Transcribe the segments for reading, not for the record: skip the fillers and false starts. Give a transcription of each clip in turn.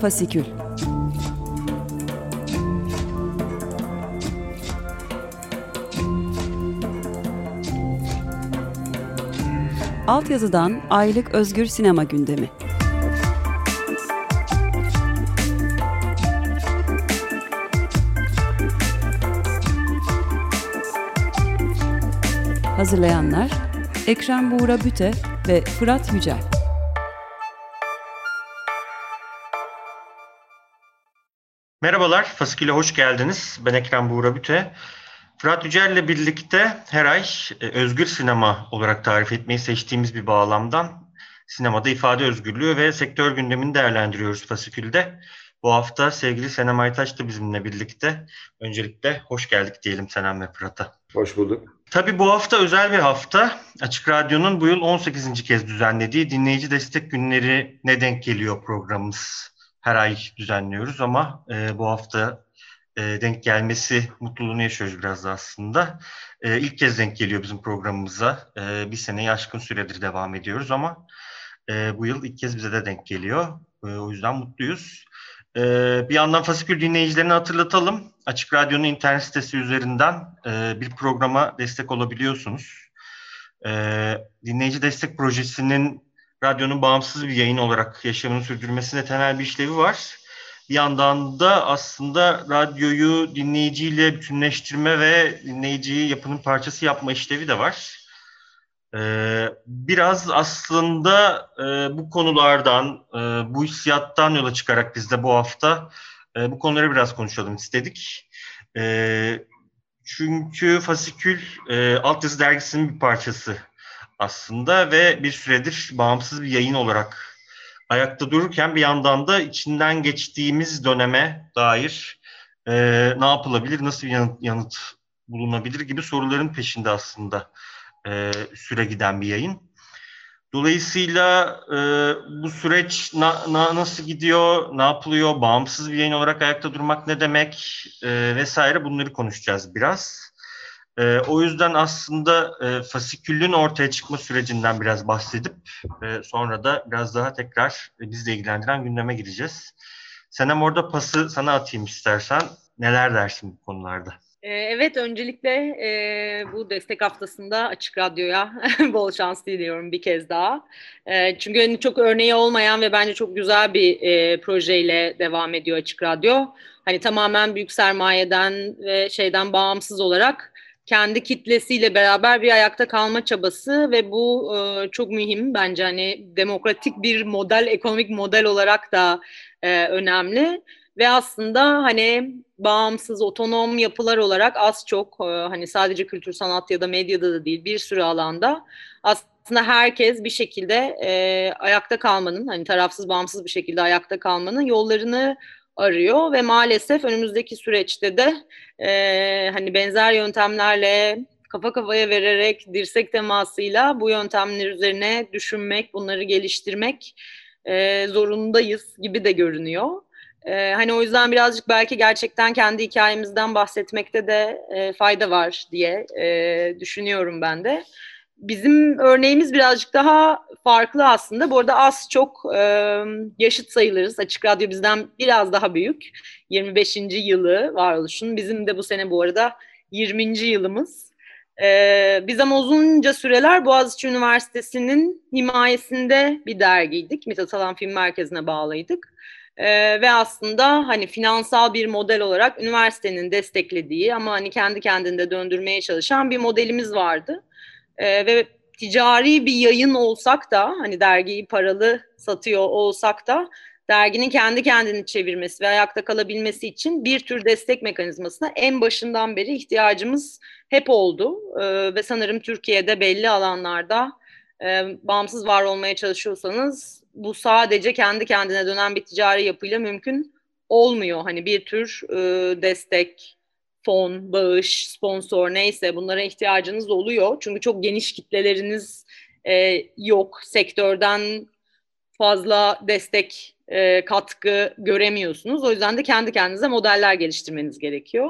Fasikül. Altyazıdan aylık özgür sinema gündemi. Hazırlayanlar Ekrem Buğra Büte ve Fırat Yücel. Merhabalar, Fasikül'e hoş geldiniz. Ben Ekrem Buğra Büte. Fırat Yücel'le birlikte her ay özgür sinema olarak tarif etmeyi seçtiğimiz bir bağlamdan sinemada ifade özgürlüğü ve sektör gündemini değerlendiriyoruz Fasikül'de. Bu hafta sevgili Senem Aytaş da bizimle birlikte. Öncelikle hoş geldik diyelim Senem ve Fırat'a. Hoş bulduk. Tabii bu hafta özel bir hafta. Açık Radyo'nun bu yıl 18. kez düzenlediği dinleyici destek günlerine denk geliyor programımız. Her ay düzenliyoruz ama bu hafta denk gelmesi mutluluğunu yaşıyoruz biraz da aslında. İlk kez denk geliyor bizim programımıza. Bir seneyi aşkın süredir devam ediyoruz ama bu yıl ilk kez bize de denk geliyor. O yüzden mutluyuz. Bir yandan Fasikül dinleyicilerini hatırlatalım. Açık Radyo'nun internet sitesi üzerinden bir programa destek olabiliyorsunuz. Dinleyici destek projesinin radyonun bağımsız bir yayın olarak yaşamını sürdürmesine temel bir işlevi var. Bir yandan da aslında radyoyu dinleyiciyle bütünleştirme ve dinleyiciyi yapının parçası yapma işlevi de var. Biraz aslında bu konulardan, bu hissiyattan yola çıkarak biz de bu hafta bu konuları biraz konuşalım istedik. Çünkü Fasikül Altyazı Dergisi'nin bir parçası aslında ve bir süredir bağımsız bir yayın olarak ayakta dururken bir yandan da içinden geçtiğimiz döneme dair ne yapılabilir, nasıl bir yanıt bulunabilir gibi soruların peşinde aslında süre giden bir yayın. Dolayısıyla bu süreç nasıl gidiyor, ne yapılıyor, bağımsız bir yayın olarak ayakta durmak ne demek vesaire bunları konuşacağız biraz. O yüzden aslında Fasikül'ün ortaya çıkma sürecinden biraz bahsedip sonra da biraz daha tekrar bizi ilgilendiren gündeme gireceğiz. Senem, orada pası sana atayım istersen. Neler dersin bu konularda? Evet, öncelikle bu destek haftasında Açık Radyo'ya bol şans diliyorum bir kez daha. Çünkü çok örneği olmayan ve bence çok güzel bir projeyle devam ediyor Açık Radyo. Hani tamamen büyük sermayeden ve şeyden bağımsız olarak kendi kitlesiyle beraber bir ayakta kalma çabası ve bu çok mühim bence. Hani demokratik bir model, ekonomik model olarak da önemli. Ve aslında hani bağımsız, otonom yapılar olarak az çok hani sadece kültür, sanat ya da medyada da değil bir sürü alanda aslında herkes bir şekilde ayakta kalmanın, hani tarafsız, bağımsız bir şekilde ayakta kalmanın yollarını arıyor. Ve maalesef önümüzdeki süreçte de hani benzer yöntemlerle kafa kafaya vererek, dirsek temasıyla bu yöntemler üzerine düşünmek, bunları geliştirmek zorundayız gibi de görünüyor. Hani o yüzden birazcık belki gerçekten kendi hikayemizden bahsetmekte de fayda var diye düşünüyorum ben de. Bizim örneğimiz birazcık daha farklı aslında. Bu arada az çok yaşıt sayılırız. Açık Radyo bizden biraz daha büyük. 25. yılı varoluşun. Bizim de bu sene bu arada 20. yılımız. Biz ama uzunca süreler Boğaziçi Üniversitesi'nin himayesinde bir dergiydik. Mithat Alan Film Merkezi'ne bağlıydık. Ve aslında hani finansal bir model olarak üniversitenin desteklediği ama hani kendi kendinde döndürmeye çalışan bir modelimiz vardı. Ve ticari bir yayın olsak da, hani dergiyi paralı satıyor olsak da derginin kendi kendini çevirmesi ve ayakta kalabilmesi için bir tür destek mekanizmasına en başından beri ihtiyacımız hep oldu. Ve sanırım Türkiye'de belli alanlarda bağımsız var olmaya çalışıyorsanız bu sadece kendi kendine dönen bir ticari yapıyla mümkün olmuyor. Hani bir tür destek, fon, bağış, sponsor neyse bunlara ihtiyacınız oluyor. Çünkü çok geniş kitleleriniz yok. Sektörden fazla destek, katkı göremiyorsunuz. O yüzden de kendi kendinize modeller geliştirmeniz gerekiyor.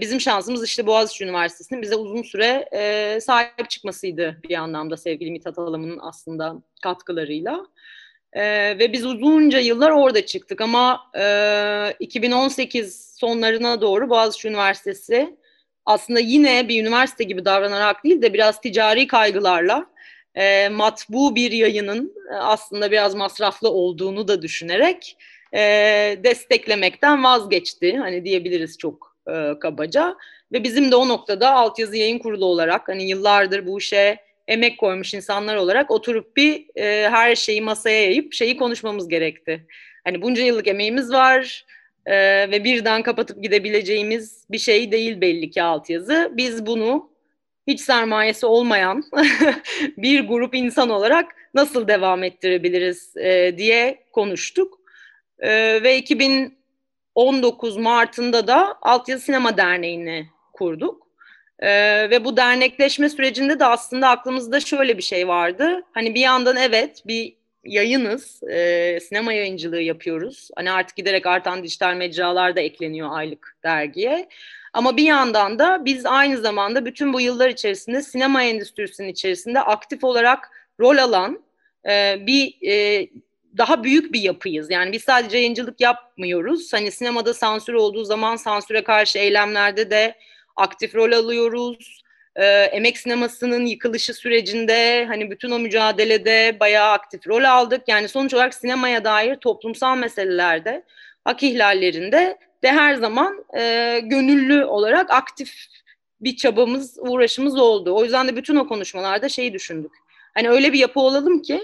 Bizim şansımız işte Boğaziçi Üniversitesi'nin bize uzun süre sahip çıkmasıydı bir anlamda sevgili Mithat Alam'ın aslında katkılarıyla. Ve biz uzunca yıllar orada çıktık ama 2018 sonlarına doğru Boğaziçi Üniversitesi aslında yine bir üniversite gibi davranarak değil de biraz ticari kaygılarla matbu bir yayının aslında biraz masraflı olduğunu da düşünerek desteklemekten vazgeçti. Hani diyebiliriz çok kabaca. Ve bizim de o noktada Altyazı Yayın Kurulu olarak hani yıllardır bu işe emek koymuş insanlar olarak oturup bir her şeyi masaya yayıp şeyi konuşmamız gerekti. Hani bunca yıllık emeğimiz var ve birden kapatıp gidebileceğimiz bir şey değil belli ki Altyazı. Biz bunu hiç sermayesi olmayan bir grup insan olarak nasıl devam ettirebiliriz diye konuştuk. Ve 2019 Mart'ında da Altyazı Sinema Derneği'ni kurduk. Ve bu dernekleşme sürecinde de aslında aklımızda şöyle bir şey vardı. Hani bir yandan evet bir yayınız, sinema yayıncılığı yapıyoruz. Hani artık giderek artan dijital mecralar da ekleniyor aylık dergiye. Ama bir yandan da biz aynı zamanda bütün bu yıllar içerisinde sinema endüstrisinin içerisinde aktif olarak rol alan daha büyük bir yapıyız. Yani biz sadece yayıncılık yapmıyoruz. Hani sinemada sansür olduğu zaman sansüre karşı eylemlerde de aktif rol alıyoruz. Emek sinemasının yıkılışı sürecinde hani bütün o mücadelede bayağı aktif rol aldık. Yani sonuç olarak sinemaya dair toplumsal meselelerde, hak ihlallerinde de her zaman gönüllü olarak aktif bir çabamız, uğraşımız oldu. O yüzden de bütün o konuşmalarda şeyi düşündük. Hani öyle bir yapı olalım ki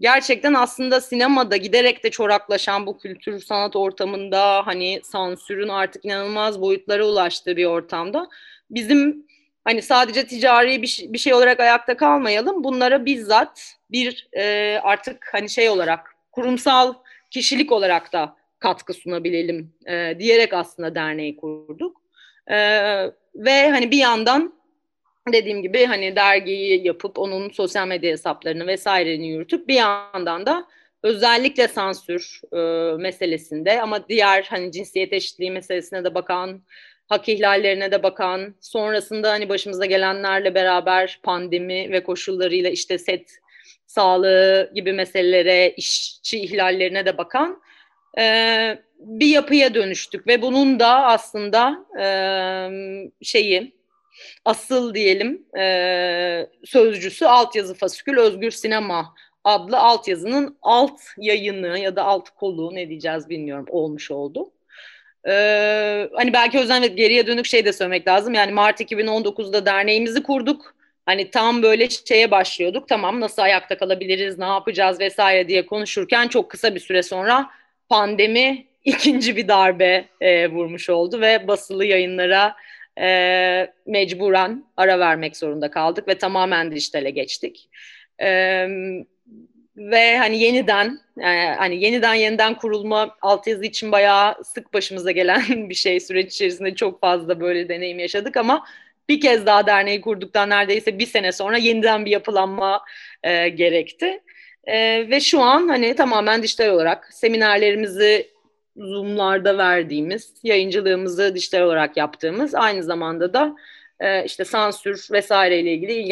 gerçekten aslında sinemada giderek de çoraklaşan bu kültür sanat ortamında hani sansürün artık inanılmaz boyutlara ulaştığı bir ortamda bizim hani sadece ticari bir şey olarak ayakta kalmayalım. Bunlara bizzat bir artık hani şey olarak kurumsal kişilik olarak da katkı sunabilelim diyerek aslında derneği kurduk. Ve hani bir yandan dediğim gibi hani dergiyi yapıp onun sosyal medya hesaplarını vesaireni yürütüp bir yandan da özellikle sansür meselesinde ama diğer hani cinsiyet eşitliği meselesine de bakan, hak ihlallerine de bakan, sonrasında hani başımıza gelenlerle beraber pandemi ve koşullarıyla işte set sağlığı gibi meselelere, işçi ihlallerine de bakan bir yapıya dönüştük ve bunun da aslında asıl diyelim sözcüsü Altyazı Fasikül Özgür Sinema adlı altyazının alt yayını ya da alt kolu ne diyeceğiz bilmiyorum olmuş oldu. Hani belki o yüzden geriye dönük şey de söylemek lazım. Yani Mart 2019'da derneğimizi kurduk. Hani tam böyle şeye başlıyorduk. Tamam nasıl ayakta kalabiliriz, ne yapacağız vesaire diye konuşurken çok kısa bir süre sonra pandemi ikinci bir darbe vurmuş oldu ve basılı yayınlara mecburen ara vermek zorunda kaldık ve tamamen dijitale geçtik. Ve hani yeniden kurulma altyazı için bayağı sık başımıza gelen bir şey. Süreç içerisinde çok fazla böyle deneyim yaşadık ama bir kez daha derneği kurduktan neredeyse bir sene sonra yeniden bir yapılanma gerekti. Ve şu an hani tamamen dijital olarak seminerlerimizi Zoom'larda verdiğimiz, yayıncılığımızı dijital olarak yaptığımız, aynı zamanda da işte sansür vesaireyle ilgili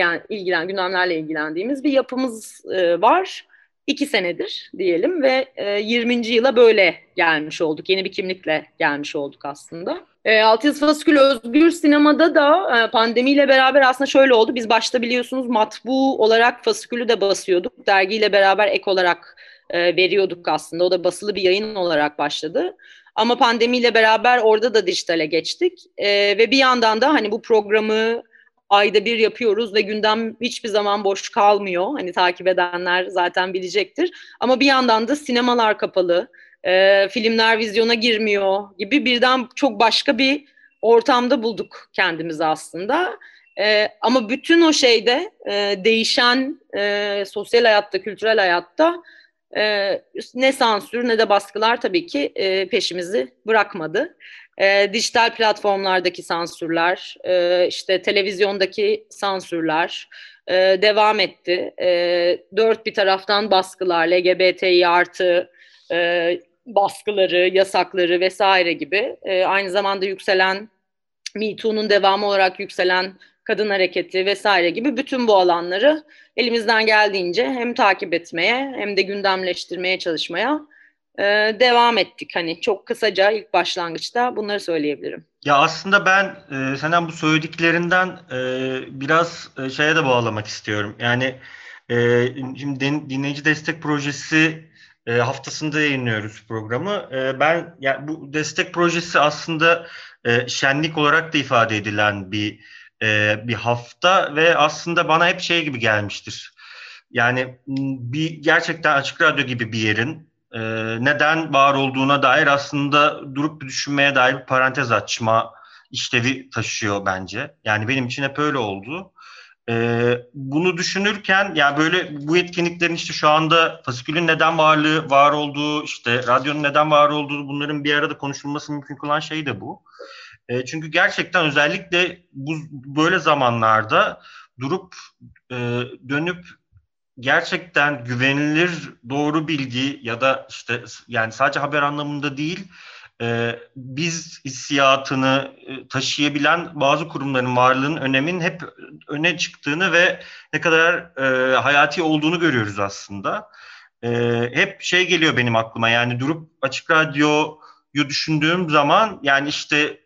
gündemlerle ilgilendiğimiz bir yapımız var. 2 senedir diyelim ve 20. yıla böyle gelmiş olduk. Yeni bir kimlikle gelmiş olduk aslında. Altyazı Fasikül Özgür Sinema'da da pandemiyle beraber aslında şöyle oldu. Biz başta biliyorsunuz matbu olarak Fasikül'ü de basıyorduk. Dergiyle beraber ek olarak veriyorduk aslında. O da basılı bir yayın olarak başladı. Ama pandemiyle beraber orada da dijitale geçtik. Ve bir yandan da hani bu programı ayda bir yapıyoruz ve gündem hiçbir zaman boş kalmıyor. Hani takip edenler zaten bilecektir. Ama bir yandan da sinemalar kapalı, filmler vizyona girmiyor gibi birden çok başka bir ortamda bulduk kendimizi aslında. Ama bütün o şeyde değişen sosyal hayatta, kültürel hayatta ne sansür ne de baskılar tabii ki peşimizi bırakmadı. Dijital platformlardaki sansürler, işte televizyondaki sansürler devam etti. Dört bir taraftan baskılar, LGBTİ artı baskıları, yasakları vesaire gibi. Aynı zamanda yükselen, Me Too'nun devamı olarak yükselen kadın hareketi vesaire gibi bütün bu alanları elimizden geldiğince hem takip etmeye hem de gündemleştirmeye çalışmaya devam ettik. Hani çok kısaca ilk başlangıçta bunları söyleyebilirim. Ya aslında ben Senem bu söylediklerinden biraz şeye de bağlamak istiyorum. Yani şimdi dinleyici destek projesi haftasında yayınlıyoruz programı. Ben yani bu destek projesi aslında şenlik olarak da ifade edilen bir hafta ve aslında bana hep şey gibi gelmiştir. Yani bir gerçekten Açık Radyo gibi bir yerin neden var olduğuna dair aslında durup düşünmeye dair bir parantez açma işlevi taşıyor bence. Yani benim için hep öyle oldu. Bunu düşünürken yani böyle bu etkinliklerin işte şu anda Fasikül'ün neden var olduğu, işte radyonun neden var olduğu, bunların bir arada konuşulması mümkün olan şey de bu. Çünkü gerçekten özellikle bu böyle zamanlarda durup dönüp gerçekten güvenilir doğru bilgi ya da işte yani sadece haber anlamında değil biz hissiyatını taşıyabilen bazı kurumların varlığının öneminin hep öne çıktığını ve ne kadar hayati olduğunu görüyoruz aslında. Hep şey geliyor benim aklıma, yani durup Açık Radyo'yu düşündüğüm zaman yani işte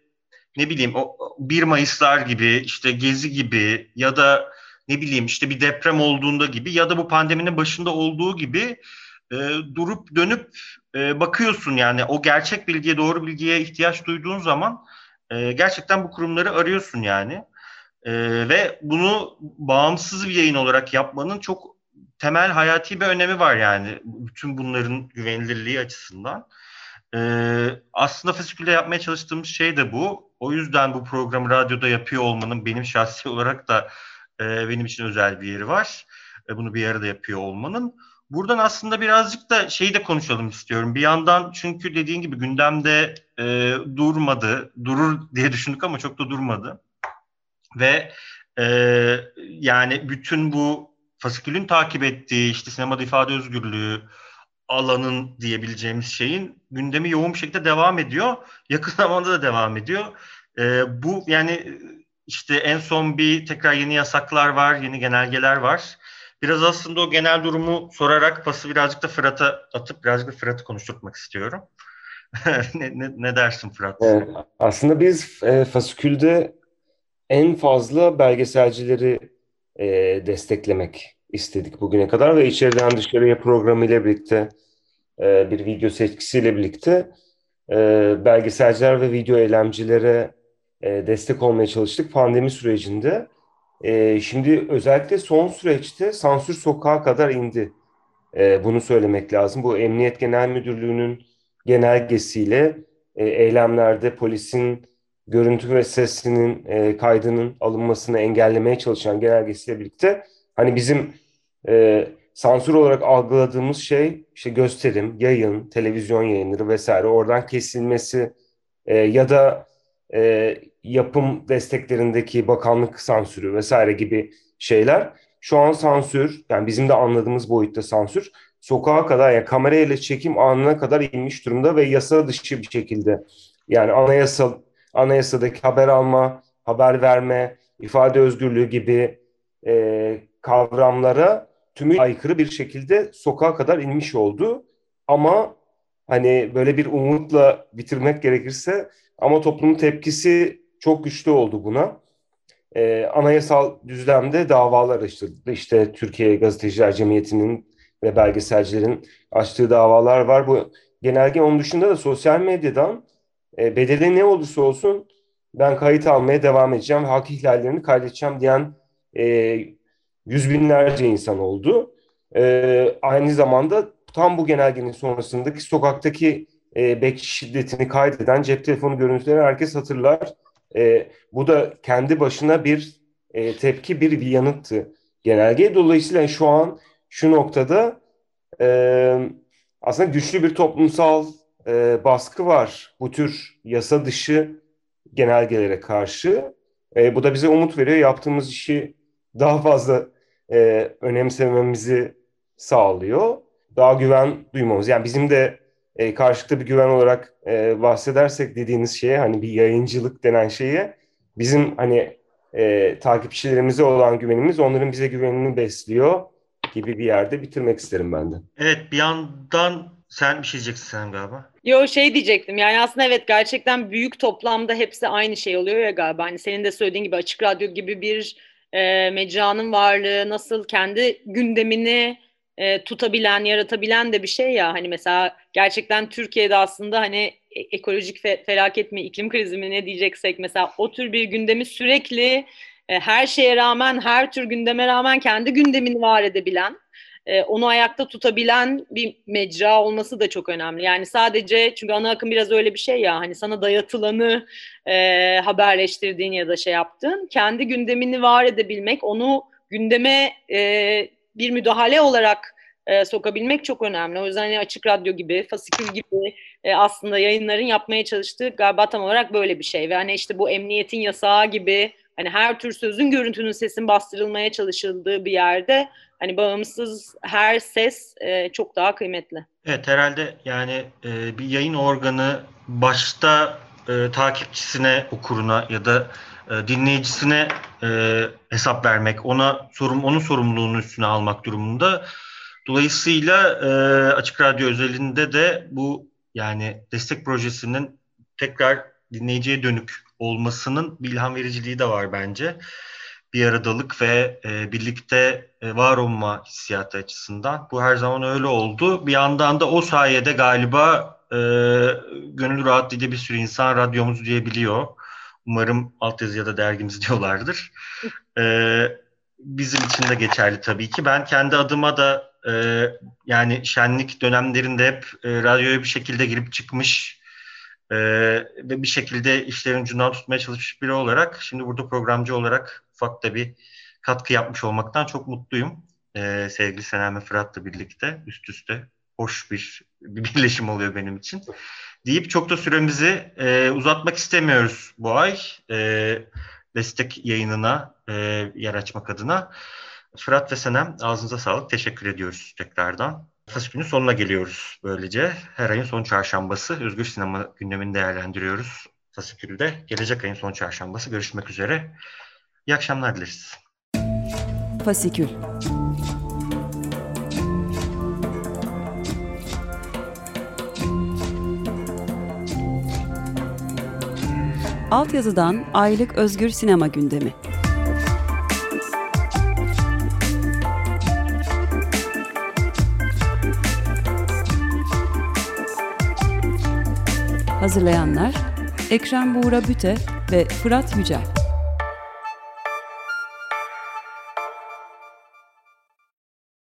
ne bileyim o 1 Mayıslar gibi, işte Gezi gibi ya da ne bileyim işte bir deprem olduğunda gibi ya da bu pandeminin başında olduğu gibi durup dönüp bakıyorsun. Yani o gerçek bilgiye, doğru bilgiye ihtiyaç duyduğun zaman gerçekten bu kurumları arıyorsun yani. Ve bunu bağımsız bir yayın olarak yapmanın çok temel hayati bir önemi var yani bütün bunların güvenilirliği açısından. Aslında Fasikül'de yapmaya çalıştığımız şey de bu. O yüzden bu programı radyoda yapıyor olmanın benim şahsi olarak da benim için özel bir yeri var. Bunu bir arada yapıyor olmanın. Buradan aslında birazcık da şeyi de konuşalım istiyorum. Bir yandan çünkü dediğin gibi gündemde durmadı. Durur diye düşündük ama çok da durmadı. Ve yani bütün bu Fasikül'ün takip ettiği işte sinemada ifade özgürlüğü alanın diyebileceğimiz şeyin gündemi yoğun bir şekilde devam ediyor. Yakın zamanda da devam ediyor. Bu yani işte en son bir tekrar yeni yasaklar var, yeni genelgeler var. Biraz aslında o genel durumu sorarak pası birazcık da Fırat'a atıp birazcık da Fırat'ı konuşturmak istiyorum. Ne dersin Fırat? Evet, aslında biz Fasikül'de en fazla belgeselcileri desteklemek istedik bugüne kadar ve içeriden dışarıya programıyla birlikte bir video seçkisiyle birlikte belgeselciler ve video eylemcilere destek olmaya çalıştık pandemi sürecinde. Şimdi özellikle son süreçte sansür sokağa kadar indi. Bunu söylemek lazım. Bu Emniyet Genel Müdürlüğü'nün genelgesiyle eylemlerde polisin görüntü ve sesinin kaydının alınmasını engellemeye çalışan genelgesiyle birlikte hani bizim sansür olarak algıladığımız şey işte gösterim, yayın, televizyon yayınları vesaire oradan kesilmesi ya da yapım desteklerindeki bakanlık sansürü vesaire gibi şeyler. Şu an sansür, yani bizim de anladığımız boyutta sansür sokağa kadar, yani kamerayla çekim anına kadar inmiş durumda ve yasa dışı bir şekilde. Yani anayasadaki haber alma, haber verme, ifade özgürlüğü gibi kavramlara tümüyle aykırı bir şekilde sokağa kadar inmiş oldu. Ama hani böyle bir umutla bitirmek gerekirse ama toplumun tepkisi çok güçlü oldu buna. Anayasal düzlemde davalar açıldı. İşte Türkiye Gazeteciler Cemiyeti'nin ve belgeselcilerin açtığı davalar var. Bu genelge, onun dışında da sosyal medyadan bedeli ne olursa olsun ben kayıt almaya devam edeceğim ve hak ihlallerini kaydedeceğim diyen yüz binlerce insan oldu. Aynı zamanda tam bu genelgenin sonrasındaki sokaktaki bekçi şiddetini kaydeden cep telefonu görüntüleri herkes hatırlar. Bu da kendi başına bir tepki, bir yanıttı genelge. Dolayısıyla şu an şu noktada aslında güçlü bir toplumsal baskı var bu tür yasa dışı genelgelere karşı. Bu da bize umut veriyor. Yaptığımız işi daha fazla önemsememizi sağlıyor. Daha güven duymamız. Yani bizim de karşılıklı bir güven olarak bahsedersek dediğiniz şeye, hani bir yayıncılık denen şeye, bizim hani takipçilerimize olan güvenimiz onların bize güvenini besliyor gibi bir yerde bitirmek isterim ben de. Evet, bir yandan sen bir şey diyeceksin sen galiba. Yo, şey diyecektim yani aslında evet, gerçekten büyük toplamda hepsi aynı şey oluyor ya galiba. Hani senin de söylediğin gibi Açık Radyo gibi bir mecranın varlığı nasıl kendi gündemini tutabilen, yaratabilen de bir şey ya. Hani mesela gerçekten Türkiye'de aslında hani ekolojik felaket mi, iklim krizi mi ne diyeceksek mesela o tür bir gündemi sürekli her şeye rağmen, her tür gündeme rağmen kendi gündemini var edebilen, onu ayakta tutabilen bir mecra olması da çok önemli. Yani sadece çünkü ana akım biraz öyle bir şey ya, hani sana dayatılanı haberleştirdiğin ya da şey yaptığın, kendi gündemini var edebilmek, onu gündeme bir müdahale olarak sokabilmek çok önemli. O yüzden hani Açık Radyo gibi, Fasikül gibi aslında yayınların yapmaya çalıştığı galiba tam olarak böyle bir şey. Ve hani işte bu emniyetin yasağı gibi hani her tür sözün, görüntünün, sesin bastırılmaya çalışıldığı bir yerde hani bağımsız her ses çok daha kıymetli. Evet, herhalde yani bir yayın organı başta takipçisine, okuruna ya da dinleyicisine hesap vermek, onun sorumluluğunu üstüne almak durumunda. Dolayısıyla Açık Radyo özelinde de bu yani destek projesinin tekrar dinleyiciye dönük olmasının bir ilham vericiliği de var bence. Bir aradalık ve birlikte var olma hissiyatı açısından. Bu her zaman öyle oldu. Bir yandan da o sayede galiba gönül rahatlığıyla bir sürü insan radyomuz diyebiliyor. Umarım altyazı ya da dergimiz diyorlardır. Bizim için de geçerli tabii ki. Ben kendi adıma da yani şenlik dönemlerinde hep radyoya bir şekilde girip çıkmış ve bir şekilde işlerin ucundan tutmaya çalışmış biri olarak şimdi burada programcı olarak ufak da bir katkı yapmış olmaktan çok mutluyum. Sevgili Senem ve Fırat'la birlikte üst üste hoş bir birleşim oluyor benim için. Deyip çok da süremizi uzatmak istemiyoruz bu ay destek yayınına yer açmak adına. Fırat ve Senem, ağzınıza sağlık. Teşekkür ediyoruz tekrardan. Fasikül'ün sonuna geliyoruz böylece. Her ayın son çarşambası Özgür Sinema gündemini değerlendiriyoruz. Fasikül'de gelecek ayın son çarşambası görüşmek üzere. İyi akşamlar dileriz. Fasikül. Altyazıdan aylık Özgür Sinema gündemi. Hazırlayanlar Ekrem Buğra Büte ve Fırat Yücel.